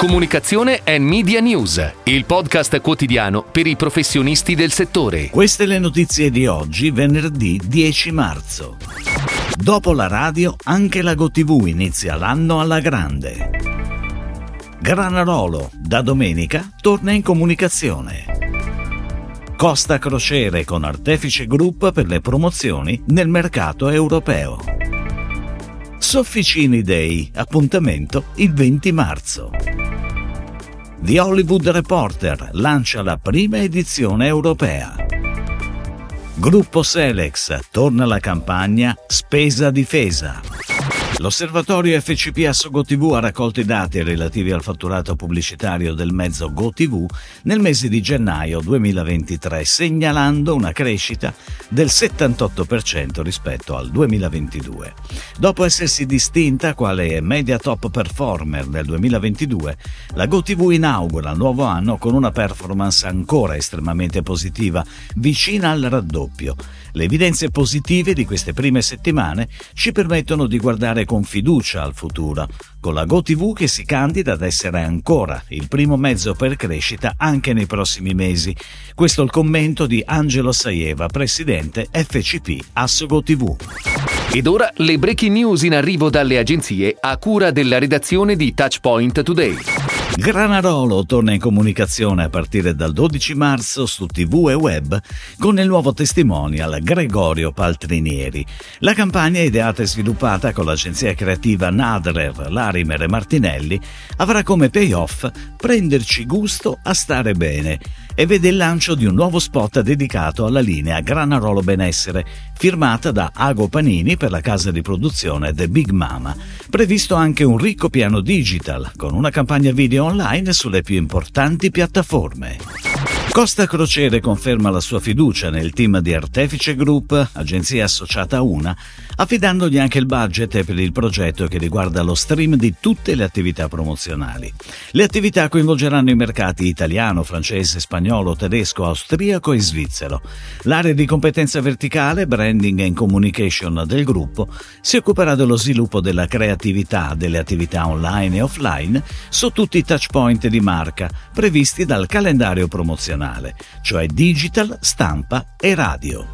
Comunicazione è Media News, il podcast quotidiano per i professionisti del settore. Queste le notizie di oggi, venerdì 10 marzo. Dopo la radio, anche la GoTV inizia l'anno alla grande. Granarolo, da domenica, torna in comunicazione. Costa Crociere con Artefice Group per le promozioni nel mercato europeo. Sofficini Day, appuntamento il 20 marzo. The Hollywood Reporter lancia la prima edizione europea. Gruppo Selex torna alla campagna Spesa Difesa. L'osservatorio FCP Asso GoTV ha raccolto i dati relativi al fatturato pubblicitario del mezzo GoTV nel mese di gennaio 2023, segnalando una crescita del 78% rispetto al 2022. Dopo essersi distinta quale media top performer nel 2022, la GoTV inaugura il nuovo anno con una performance ancora estremamente positiva, vicina al raddoppio. Le evidenze positive di queste prime settimane ci permettono di guardare con fiducia al futuro, con la GoTV che si candida ad essere ancora il primo mezzo per crescita anche nei prossimi mesi. Questo è il commento di Angelo Saieva, presidente FCP Asso GoTV. Ed ora le breaking news in arrivo dalle agenzie a cura della redazione di Touchpoint Today. Granarolo torna in comunicazione a partire dal 12 marzo su TV e web con il nuovo testimonial Gregorio Paltrinieri. La campagna, ideata e sviluppata con l'agenzia creativa Nadler, Larimer e Martinelli, avrà come payoff prenderci gusto a stare bene e vede il lancio di un nuovo spot dedicato alla linea Granarolo Benessere, firmata da Ago Panini per la casa di produzione The Big Mama. Previsto anche un ricco piano digital con una campagna video online sulle più importanti piattaforme. Costa Crociere conferma la sua fiducia nel team di Artefice Group, agenzia associata a Una, affidandogli anche il budget per il progetto che riguarda lo stream di tutte le attività promozionali. Le attività coinvolgeranno i mercati italiano, francese, spagnolo, tedesco, austriaco e svizzero. L'area di competenza verticale, branding and communication del gruppo, si occuperà dello sviluppo della creatività delle attività online e offline su tutti i touchpoint di marca previsti dal calendario promozionale, cioè digital, stampa e radio.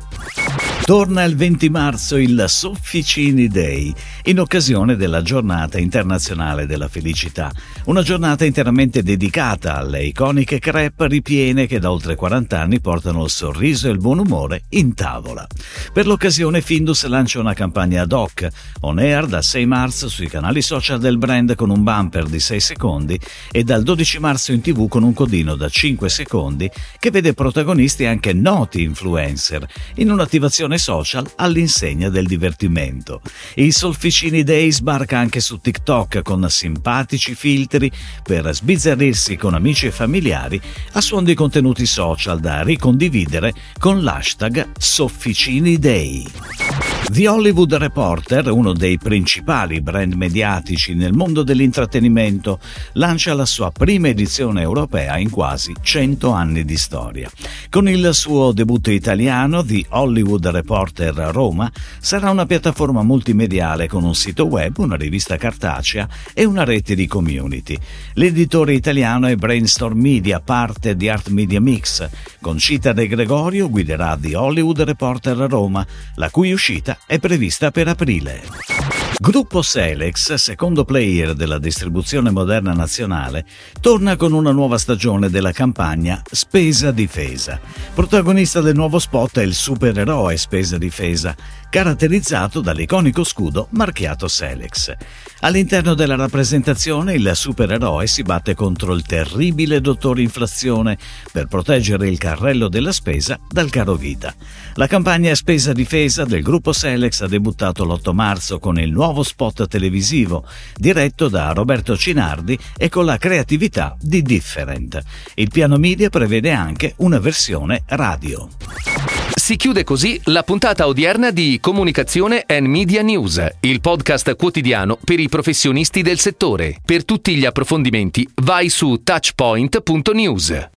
Torna il 20 marzo il Sofficini Day, in occasione della Giornata Internazionale della Felicità, una giornata interamente dedicata alle iconiche crêpe ripiene che da oltre 40 anni portano il sorriso e il buon umore in tavola. Per l'occasione Findus lancia una campagna ad hoc, on air dal 6 marzo sui canali social del brand con un bumper di 6 secondi e dal 12 marzo in TV con un codino da 5 secondi che vede protagonisti anche noti influencer in un'attivazione social all'insegna del divertimento. Il Sofficini Day sbarca anche su TikTok con simpatici filtri per sbizzarrirsi con amici e familiari a suon di contenuti social da ricondividere con l'hashtag Sofficini Day. The Hollywood Reporter, uno dei principali brand mediatici nel mondo dell'intrattenimento, lancia la sua prima edizione europea in quasi 100 anni di storia. Con il suo debutto italiano, The Hollywood Reporter Roma sarà una piattaforma multimediale con un sito web, una rivista cartacea e una rete di community. L'editore italiano è Brainstorm Media, parte di Art Media Mix. Concita De Gregorio guiderà The Hollywood Reporter Roma, la cui uscita è prevista per aprile. Gruppo Selex, secondo player della distribuzione moderna nazionale, torna con una nuova stagione della campagna Spesa Difesa. Protagonista del nuovo spot è il supereroe Spesa Difesa, caratterizzato dall'iconico scudo marchiato Selex. All'interno della rappresentazione il supereroe si batte contro il terribile dottor Inflazione per proteggere il carrello della spesa dal carovita. La campagna Spesa Difesa del gruppo Selex ha debuttato l'8 marzo con il nuovo spot televisivo diretto da Roberto Cinardi e con la creatività di Different. Il piano media prevede anche una versione radio. Si chiude così la puntata odierna di Comunicazione è Media News, il podcast quotidiano per i professionisti del settore. Per tutti gli approfondimenti vai su touchpoint.news.